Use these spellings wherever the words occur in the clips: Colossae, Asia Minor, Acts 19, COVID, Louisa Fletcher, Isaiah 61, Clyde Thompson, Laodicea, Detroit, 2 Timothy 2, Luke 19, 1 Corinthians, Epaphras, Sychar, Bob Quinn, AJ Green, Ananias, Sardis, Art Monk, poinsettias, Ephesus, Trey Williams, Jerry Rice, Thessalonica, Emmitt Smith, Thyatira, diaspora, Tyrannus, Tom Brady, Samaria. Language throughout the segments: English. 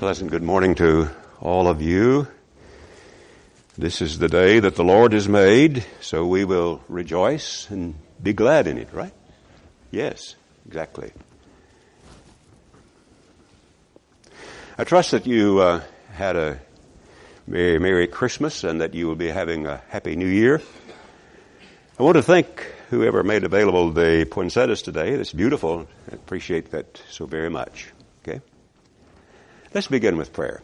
Pleasant good morning to all of you. This is the day that the Lord has made, so we will rejoice and be glad in it, right? Yes, exactly. I trust that you had a Merry Christmas and that you will be having a Happy New Year. I want to thank whoever made available the poinsettias today. It's beautiful. I appreciate that so very much. Okay? Let's begin with prayer.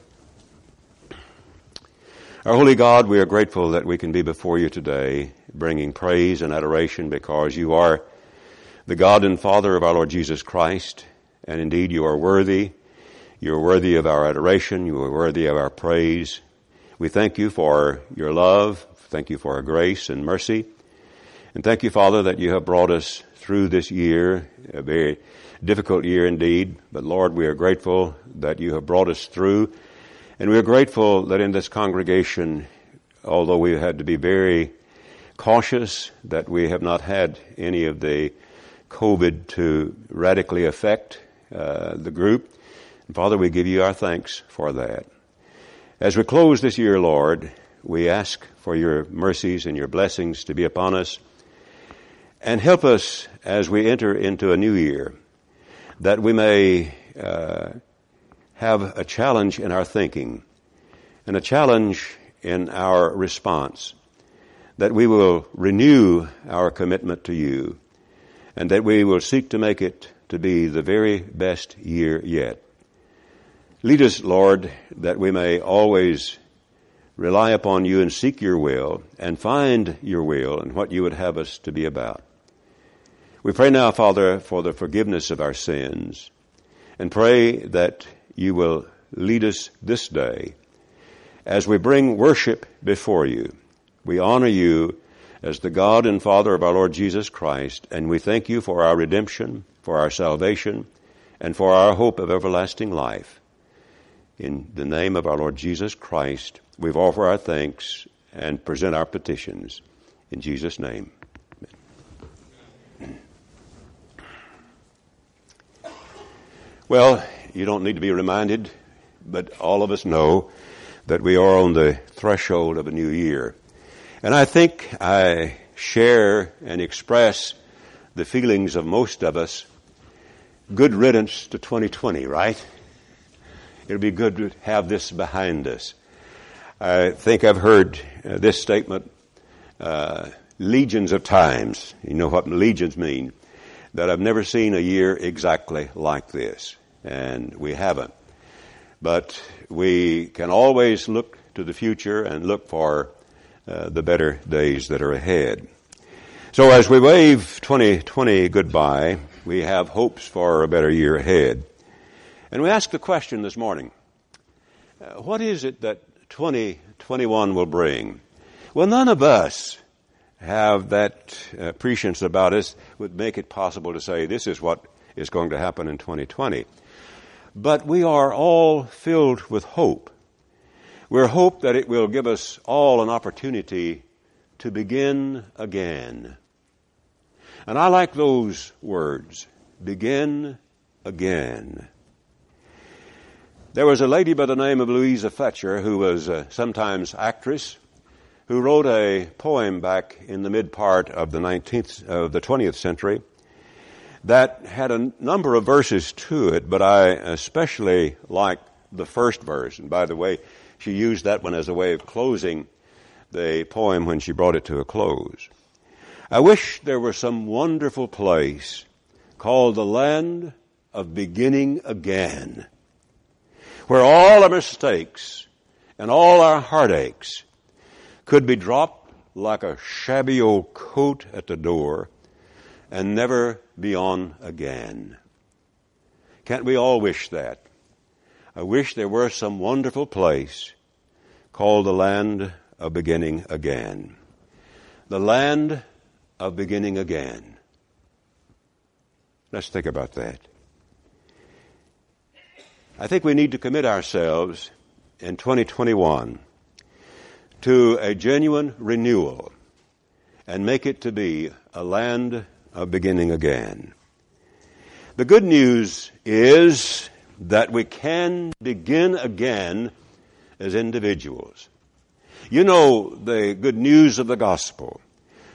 Our holy God, we are grateful that we can be before you today, bringing praise and adoration because you are the God and Father of our Lord Jesus Christ, and indeed you are worthy. You are worthy of our adoration. You are worthy of our praise. We thank you for your love. Thank you for your grace and mercy. And thank you, Father, that you have brought us through this year, a very difficult year indeed. But, Lord, we are grateful that you have brought us through. And we are grateful that in this congregation, although we had to be very cautious, that we have not had any of the COVID to radically affect the group. And, Father, we give you our thanks for that. As we close this year, Lord, we ask for your mercies and your blessings to be upon us. And help us as we enter into a new year, that we may have a challenge in our thinking and a challenge in our response, that we will renew our commitment to you, and that we will seek to make it to be the very best year yet. Lead us, Lord, that we may always rely upon you and seek your will and find your will and what you would have us to be about. We pray now, Father, for the forgiveness of our sins, and pray that you will lead us this day as we bring worship before you. We honor you as the God and Father of our Lord Jesus Christ, and we thank you for our redemption, for our salvation, and for our hope of everlasting life. In the name of our Lord Jesus Christ, we offer our thanks and present our petitions. In Jesus' name. Amen. Well, you don't need to be reminded, but all of us know that we are on the threshold of a new year. And I think I share and express the feelings of most of us. Good riddance to 2020, right? It'll be good to have this behind us. I think I've heard this statement legions of times. You know what legions mean. That I've never seen a year exactly like this. And we haven't. But we can always look to the future and look for the better days that are ahead. So as we wave 2020 goodbye, we have hopes for a better year ahead. And we asked the question this morning, what is it that 2021 will bring? Well, none of us have that prescience about us would make it possible to say this is what is going to happen in 2020. But we are all filled with hope. We're hope that it will give us all an opportunity to begin again. And I like those words, begin again. There was a lady by the name of Louisa Fletcher, who was sometimes actress, who wrote a poem back in the mid part of the 20th century that had a number of verses to it, but I especially like the first verse. And by the way, she used that one as a way of closing the poem when she brought it to a close. I wish there were some wonderful place called the land of beginning again, where all our mistakes and all our heartaches could be dropped like a shabby old coat at the door and never be on again. Can't we all wish that? I wish there were some wonderful place called the land of beginning again. The land of beginning again. Let's think about that. I think we need to commit ourselves in 2021 to a genuine renewal and make it to be a land of beginning again. The good news is that we can begin again as individuals. You know the good news of the gospel.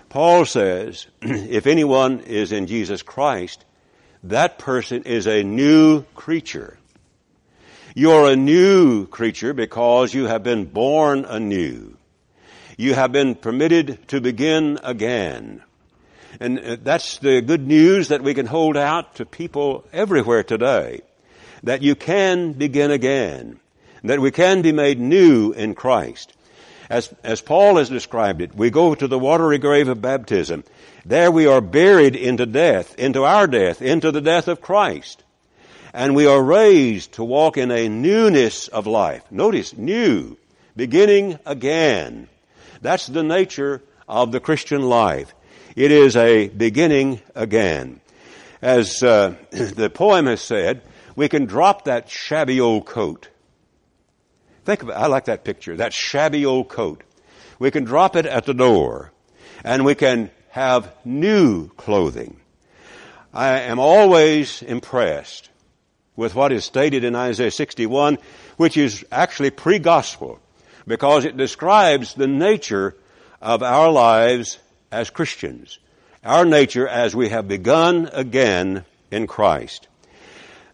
Paul says, if anyone is in Jesus Christ, that person is a new creature. You're a new creature because you have been born anew. You have been permitted to begin again. And that's the good news that we can hold out to people everywhere today, that you can begin again, that we can be made new in Christ. As Paul has described it, we go to the watery grave of baptism. There we are buried into death, into our death, into the death of Christ. And we are raised to walk in a newness of life. Notice, new, beginning again. That's the nature of the Christian life. It is a beginning again. As the poem has said, we can drop that shabby old coat. Think of it. I like that picture, that shabby old coat. We can drop it at the door, and we can have new clothing. I am always impressed with what is stated in Isaiah 61, which is actually pre-gospel, because it describes the nature of our lives as Christians, our nature as we have begun again in Christ.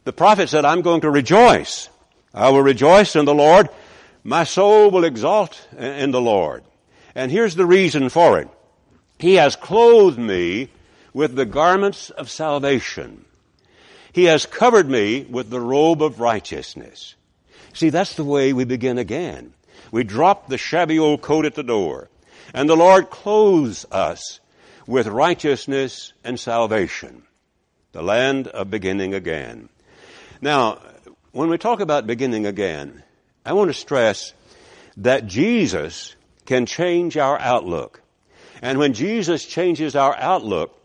The prophet said, I'm going to rejoice. I will rejoice in the Lord. My soul will exalt in the Lord. And here's the reason for it. He has clothed me with the garments of salvation. He has covered me with the robe of righteousness. See, that's the way we begin again. We drop the shabby old coat at the door, and the Lord clothes us with righteousness and salvation, the land of beginning again. Now, when we talk about beginning again, I want to stress that Jesus can change our outlook. And when Jesus changes our outlook,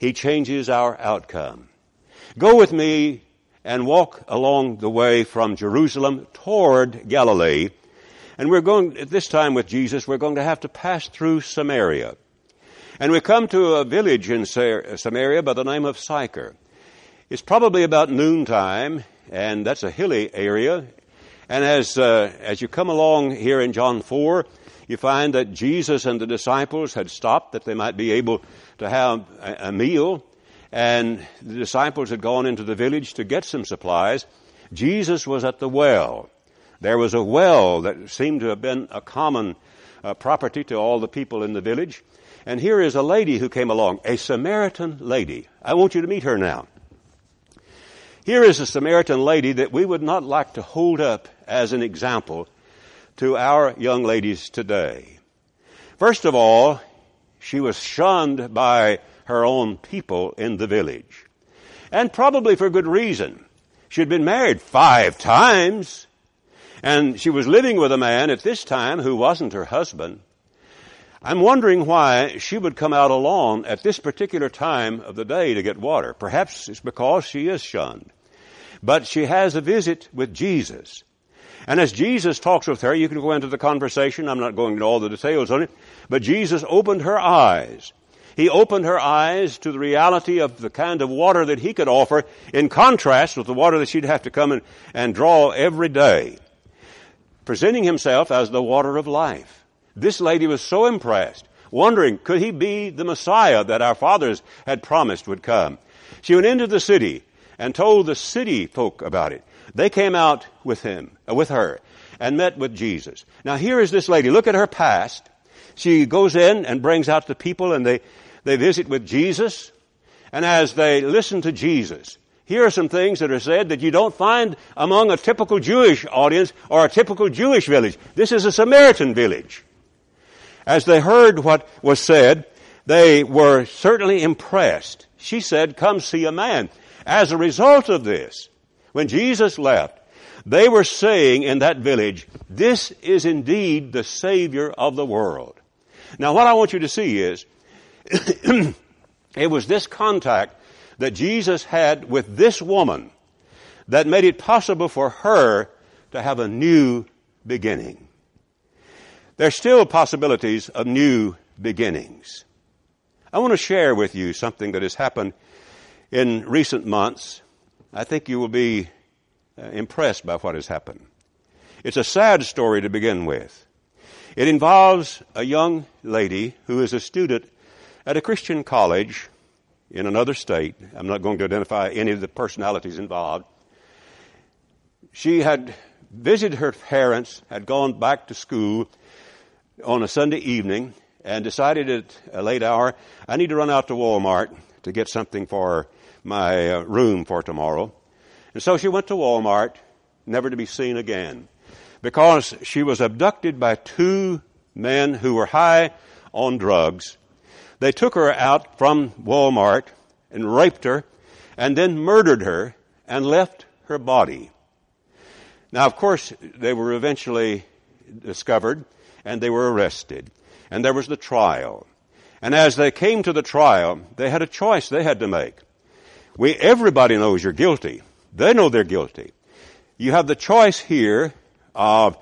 He changes our outcome. Go with me and walk along the way from Jerusalem toward Galilee. And we're going, at this time with Jesus, we're going to have to pass through Samaria. And we come to a village in Samaria by the name of Sychar. It's probably about noontime, and that's a hilly area. And as you come along here in John 4, you find that Jesus and the disciples had stopped that they might be able to have a meal. And the disciples had gone into the village to get some supplies. Jesus was at the well. There was a well that seemed to have been a common property to all the people in the village. And here is a lady who came along, a Samaritan lady. I want you to meet her now. Here is a Samaritan lady that we would not like to hold up as an example to our young ladies today. First of all, she was shunned by her own people in the village, and probably for good reason. She had been married 5 times, and she was living with a man at this time who wasn't her husband. I'm wondering why she would come out alone at this particular time of the day to get water. Perhaps it's because she is shunned. But she has a visit with Jesus. And as Jesus talks with her, you can go into the conversation. I'm not going into all the details on it. But Jesus opened her eyes. He opened her eyes to the reality of the kind of water that He could offer in contrast with the water that she'd have to come and draw every day, presenting Himself as the water of life. This lady was so impressed, wondering, could He be the Messiah that our fathers had promised would come? She went into the city and told the city folk about it. They came out with him, with her, and met with Jesus. Now here is this lady. Look at her past. She goes in and brings out the people, and they visit with Jesus. And as they listen to Jesus, here are some things that are said that you don't find among a typical Jewish audience or a typical Jewish village. This is a Samaritan village. As they heard what was said, they were certainly impressed. She said, come see a man. As a result of this, when Jesus left, they were saying in that village, this is indeed the Savior of the world. Now, what I want you to see is, it was this contact that Jesus had with this woman that made it possible for her to have a new beginning. There's still possibilities of new beginnings. I want to share with you something that has happened in recent months. I think you will be impressed by what has happened. It's a sad story to begin with. It involves a young lady who is a student at a Christian college in another state. I'm not going to identify any of the personalities involved. She had visited her parents, had gone back to school on a Sunday evening, and decided at a late hour, I need to run out to Walmart to get something for my room for tomorrow. And so she went to Walmart, never to be seen again, because she was abducted by two men who were high on drugs. They took her out from Walmart and raped her and then murdered her and left her body. Now, of course, they were eventually discovered and they were arrested. And there was the trial. And as they came to the trial, they had a choice they had to make. Everybody knows you're guilty. They know they're guilty. You have the choice here of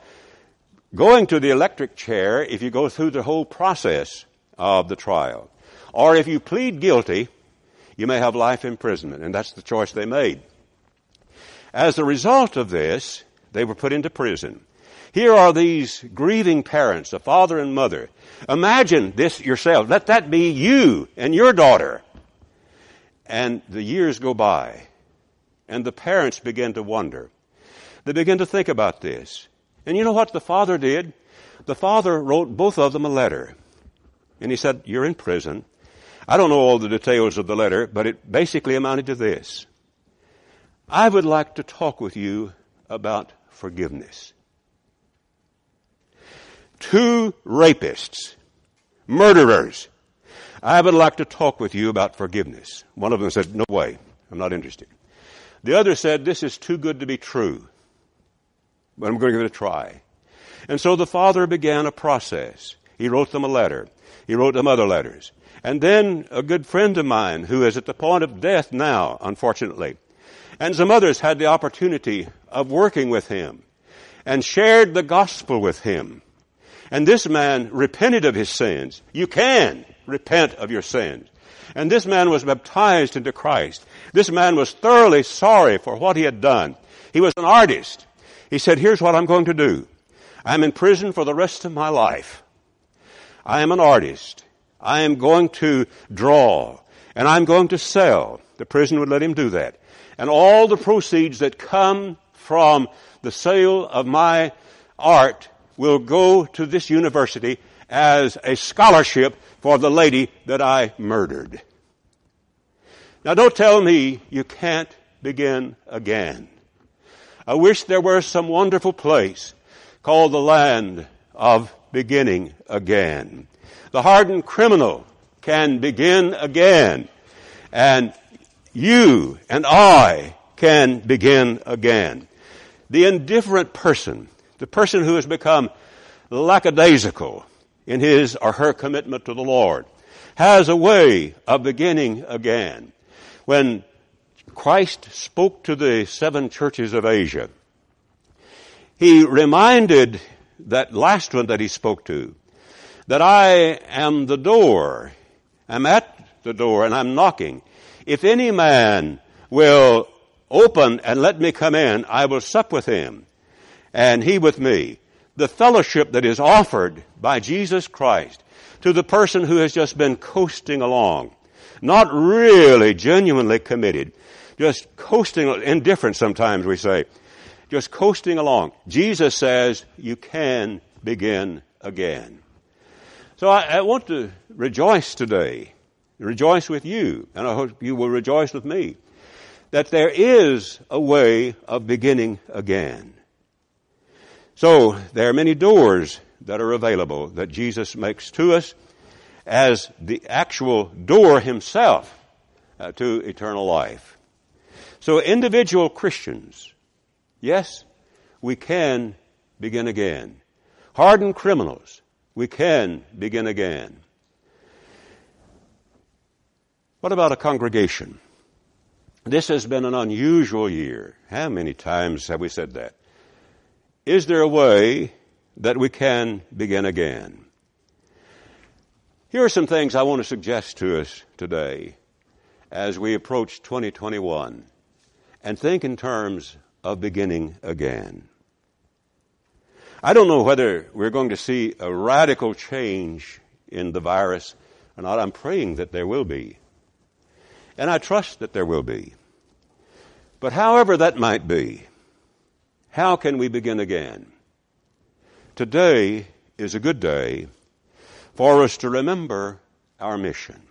going to the electric chair if you go through the whole process of the trial. Or if you plead guilty, you may have life imprisonment. And that's the choice they made. As a result of this, they were put into prison. Here are these grieving parents, a father and mother. Imagine this yourself. Let that be you and your daughter. And the years go by, and the parents begin to wonder. They begin to think about this. And you know what the father did? The father wrote both of them a letter. And he said, you're in prison. I don't know all the details of the letter, but it basically amounted to this. I would like to talk with you about forgiveness. Two rapists, murderers. I would like to talk with you about forgiveness. One of them said, no way, I'm not interested. The other said, this is too good to be true, but I'm going to give it a try. And so the father began a process. He wrote them a letter. He wrote them other letters. And then a good friend of mine who is at the point of death now, unfortunately, and some others had the opportunity of working with him and shared the gospel with him. And this man repented of his sins. You can repent of your sins. And this man was baptized into Christ. This man was thoroughly sorry for what he had done. He was an artist. He said, here's what I'm going to do. I'm in prison for the rest of my life. I am an artist. I am going to draw. And I'm going to sell. The prison would let him do that. And all the proceeds that come from the sale of my art will go to this university as a scholarship for the lady that I murdered. Now, don't tell me you can't begin again. I wish there were some wonderful place called the land of beginning again. The hardened criminal can begin again, and you and I can begin again. The indifferent person, the person who has become lackadaisical in his or her commitment to the Lord, has a way of beginning again. When Christ spoke to the seven churches of Asia, he reminded that last one that he spoke to, that I am the door. I'm at the door and I'm knocking. If any man will open and let me come in, I will sup with him, and he with me. The fellowship that is offered by Jesus Christ to the person who has just been coasting along, not really genuinely committed, just coasting, indifferent sometimes we say, just coasting along. Jesus says, you can begin again. So I want to rejoice today, rejoice with you, and I hope you will rejoice with me, that there is a way of beginning again. So there are many doors that are available that Jesus makes to us as the actual door himself to eternal life. So individual Christians, yes, we can begin again. Hardened criminals, we can begin again. What about a congregation? This has been an unusual year. How many times have we said that? Is there a way that we can begin again? Here are some things I want to suggest to us today as we approach 2021, and think in terms of beginning again. I don't know whether we're going to see a radical change in the virus or not. I'm praying that there will be. And I trust that there will be. But however that might be, how can we begin again? Today is a good day for us to remember our mission.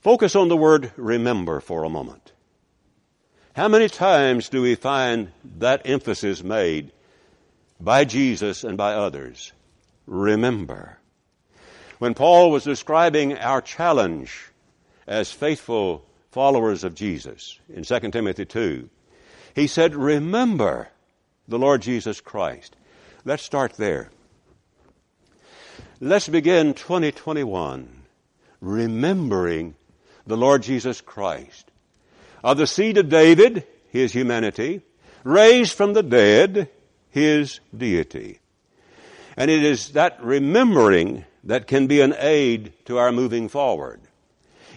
Focus on the word remember for a moment. How many times do we find that emphasis made by Jesus and by others? Remember. When Paul was describing our challenge as faithful followers of Jesus in 2 Timothy 2, he said, remember the Lord Jesus Christ. Let's start there. Let's begin 2021 remembering the Lord Jesus Christ, of the seed of David, his humanity, raised from the dead, his deity. And it is that remembering that can be an aid to our moving forward.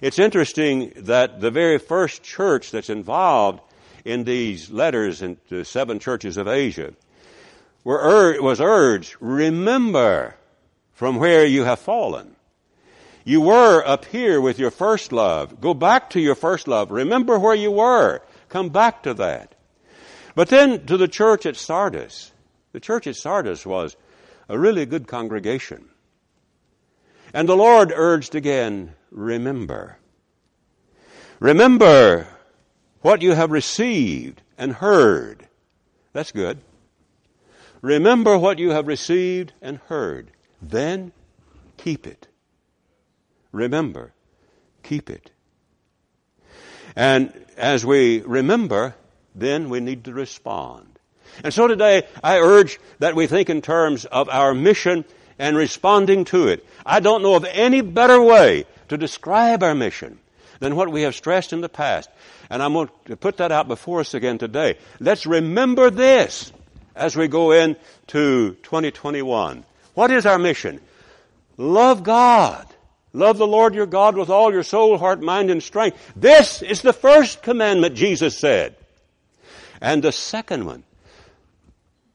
It's interesting that the very first church that's involved in these letters in the seven churches of Asia was urged, remember from where you have fallen. You were up here with your first love. Go back to your first love. Remember where you were. Come back to that. But then to the church at Sardis. The church at Sardis was a really good congregation. And the Lord urged again, remember. Remember what you have received and heard. That's good. Remember what you have received and heard. Then keep it. Remember, keep it. And as we remember, then we need to respond. And so today, I urge that we think in terms of our mission and responding to it. I don't know of any better way to describe our mission than what we have stressed in the past. And I'm going to put that out before us again today. Let's remember this as we go into 2021. What is our mission? Love God. Love the Lord your God with all your soul, heart, mind, and strength. This is the first commandment, Jesus said. And the second one,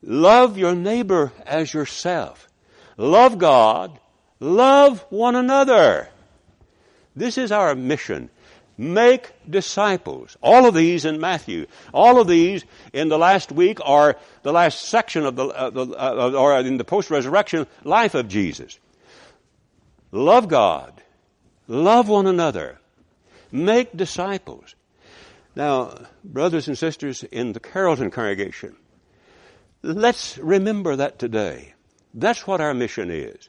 love your neighbor as yourself. Love God, love one another. This is our mission. Make disciples. All of these in Matthew. All of these in the last week or the last section of or in the post-resurrection life of Jesus. Love God. Love one another. Make disciples. Now, brothers and sisters in the Carrollton congregation, let's remember that today. That's what our mission is.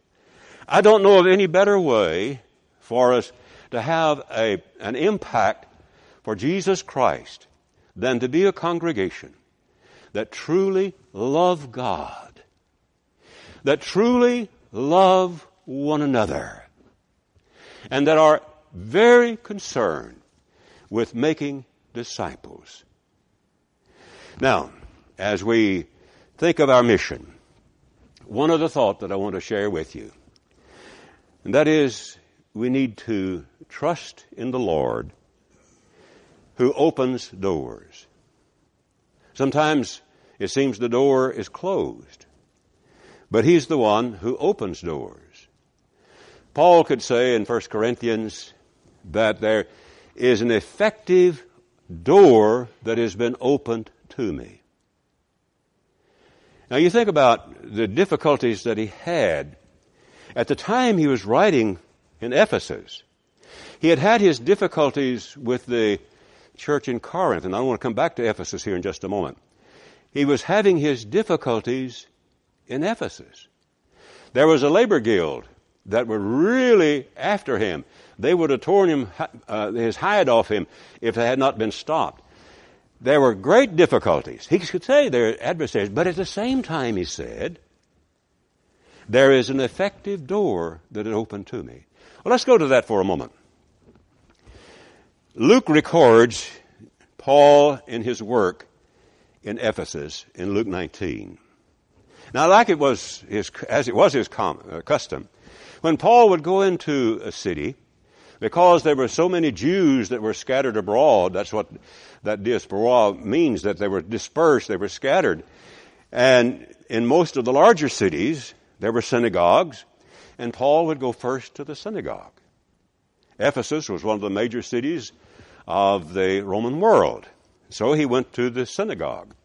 I don't know of any better way for us to have an impact for Jesus Christ than to be a congregation that truly love God, that truly love one another, and that are very concerned with making disciples. Now, as we think of our mission, one other thought that I want to share with you, and that is we need to trust in the Lord who opens doors. Sometimes it seems the door is closed, but He's the one who opens doors. Paul could say in 1 Corinthians that there is an effective door that has been opened to me. Now you think about the difficulties that he had. At the time he was writing in Ephesus, he had had his difficulties with the church in Corinth, and I want to come back to Ephesus here in just a moment. He was having his difficulties in Ephesus. There was a labor guild that were really after him. They would have torn him, his hide off him if they had not been stopped. There were great difficulties. He could say they're adversaries, but at the same time he said, there is an effective door that is open to me. Well, let's go to that for a moment. Luke records Paul in his work in Ephesus in Luke 19. Now, as it was his custom, when Paul would go into a city, Because there were so many Jews that were scattered abroad, that's what that diaspora means, that they were dispersed, they were scattered. And in most of the larger cities, there were synagogues, and Paul would go first to the synagogue. Ephesus was one of the major cities of the Roman world. So he went to the synagogue.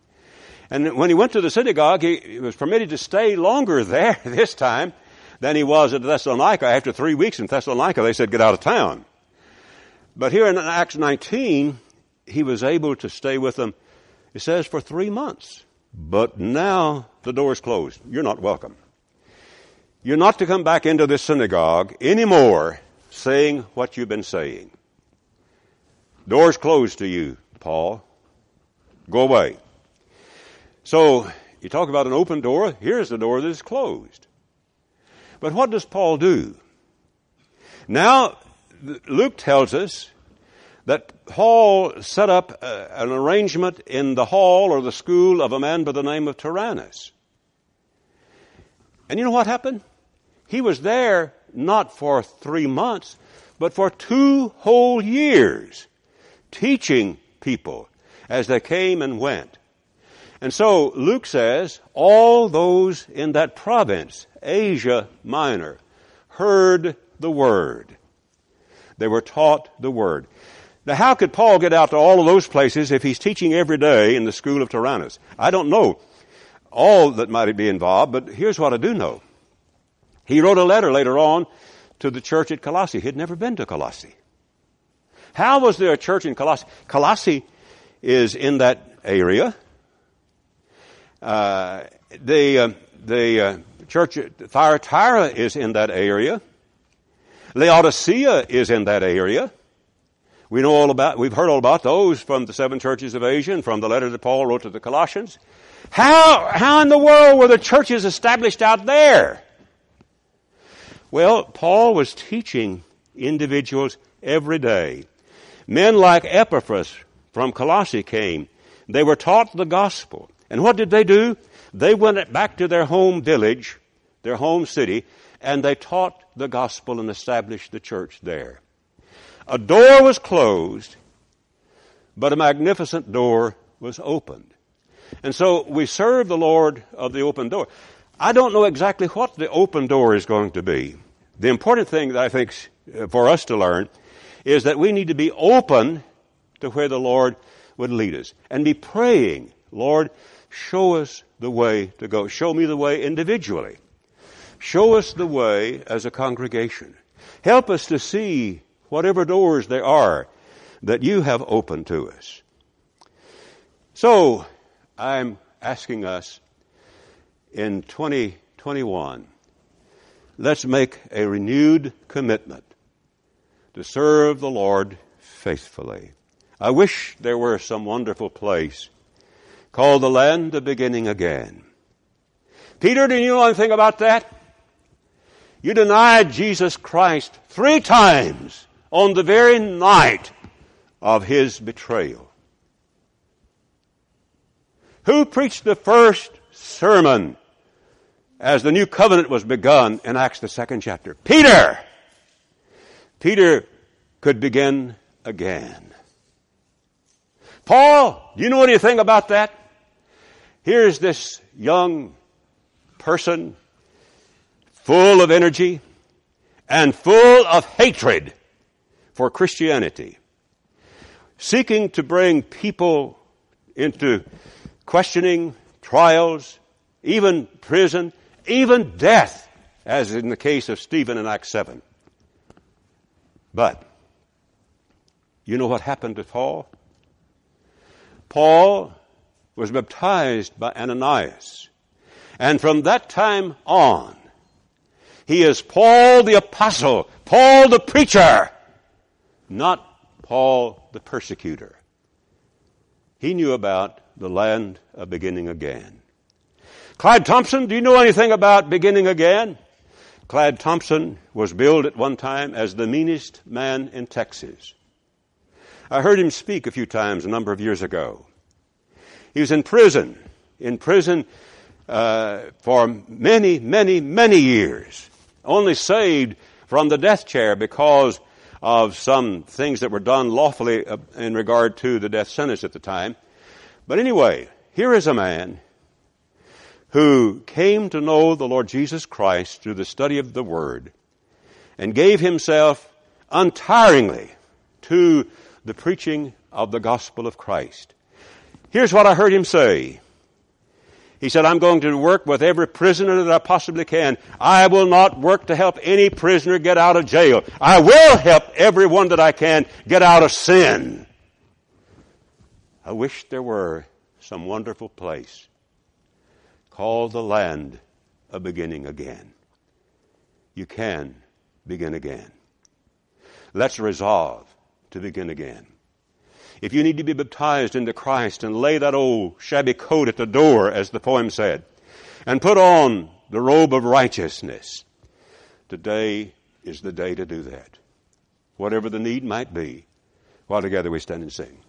And when he went to the synagogue, he was permitted to stay longer there this time than he was at Thessalonica. After 3 weeks in Thessalonica, they said, get out of town. But here in Acts 19, he was able to stay with them, it says, for 3 months. But now the door is closed. You're not welcome. You're not to come back into this synagogue anymore saying what you've been saying. Door's closed to you, Paul. Go away. So you talk about an open door. Here's the door that is closed. But what does Paul do? Now, Luke tells us that Paul set up an arrangement in the hall or the school of a man by the name of Tyrannus. And you know what happened? He was there not for 3 months, but for 2 whole years, teaching people as they came and went. And so Luke says, all those in that province, Asia Minor, heard the word. They were taught the word. Now, how could Paul get out to all of those places if he's teaching every day in the school of Tyrannus? I don't know all that might be involved, but here's what I do know. He wrote a letter later on to the church at Colossae. He had never been to Colossae. How was there a church in Colossae? Colossae is in that area. The church at Thyatira is in that area. Laodicea is in that area. We've heard all about those from the 7 churches of Asia and from the letter that Paul wrote to the Colossians. How in the world were the churches established out there? Well, Paul was teaching individuals every day. Men like Epaphras from Colossae came. They were taught the gospel. And what did they do? They went back to their home village, their home city, and they taught the gospel and established the church there. A door was closed, but a magnificent door was opened. And so we serve the Lord of the open door. I don't know exactly what the open door is going to be. The important thing that I think for us to learn is that we need to be open to where the Lord would lead us and be praying, Lord, show us the way to go. Show me the way individually. Show us the way as a congregation. Help us to see whatever doors there are that you have opened to us. So I'm asking us in 2021, let's make a renewed commitment to serve the Lord faithfully. I wish there were some wonderful place called the land of beginning again. Peter, do you know anything about that? You denied Jesus Christ 3 times on the very night of his betrayal. Who preached the first sermon as the new covenant was begun in Acts the 2nd chapter? Peter! Peter could begin again. Paul, do you know anything about that? Here's this young person full of energy and full of hatred for Christianity, seeking to bring people into questioning, trials, even prison, even death, as in the case of Stephen in Acts 7. But you know what happened to Paul? Paul was baptized by Ananias. And from that time on, he is Paul the apostle, Paul the preacher, not Paul the persecutor. He knew about the land of beginning again. Clyde Thompson, do you know anything about beginning again? Clyde Thompson was billed at one time as the meanest man in Texas. I heard him speak a few times a number of years ago. He was in prison for many years, only saved from the death chair because of some things that were done lawfully in regard to the death sentence at the time. But anyway, here is a man who came to know the Lord Jesus Christ through the study of the Word and gave himself untiringly to the preaching of the gospel of Christ. Here's what I heard him say. He said, I'm going to work with every prisoner that I possibly can. I will not work to help any prisoner get out of jail. I will help everyone that I can get out of sin. I wish there were some wonderful place called the land of beginning again. You can begin again. Let's resolve to begin again. If you need to be baptized into Christ and lay that old shabby coat at the door, as the poem said, and put on the robe of righteousness, today is the day to do that. Whatever the need might be, while together we stand and sing.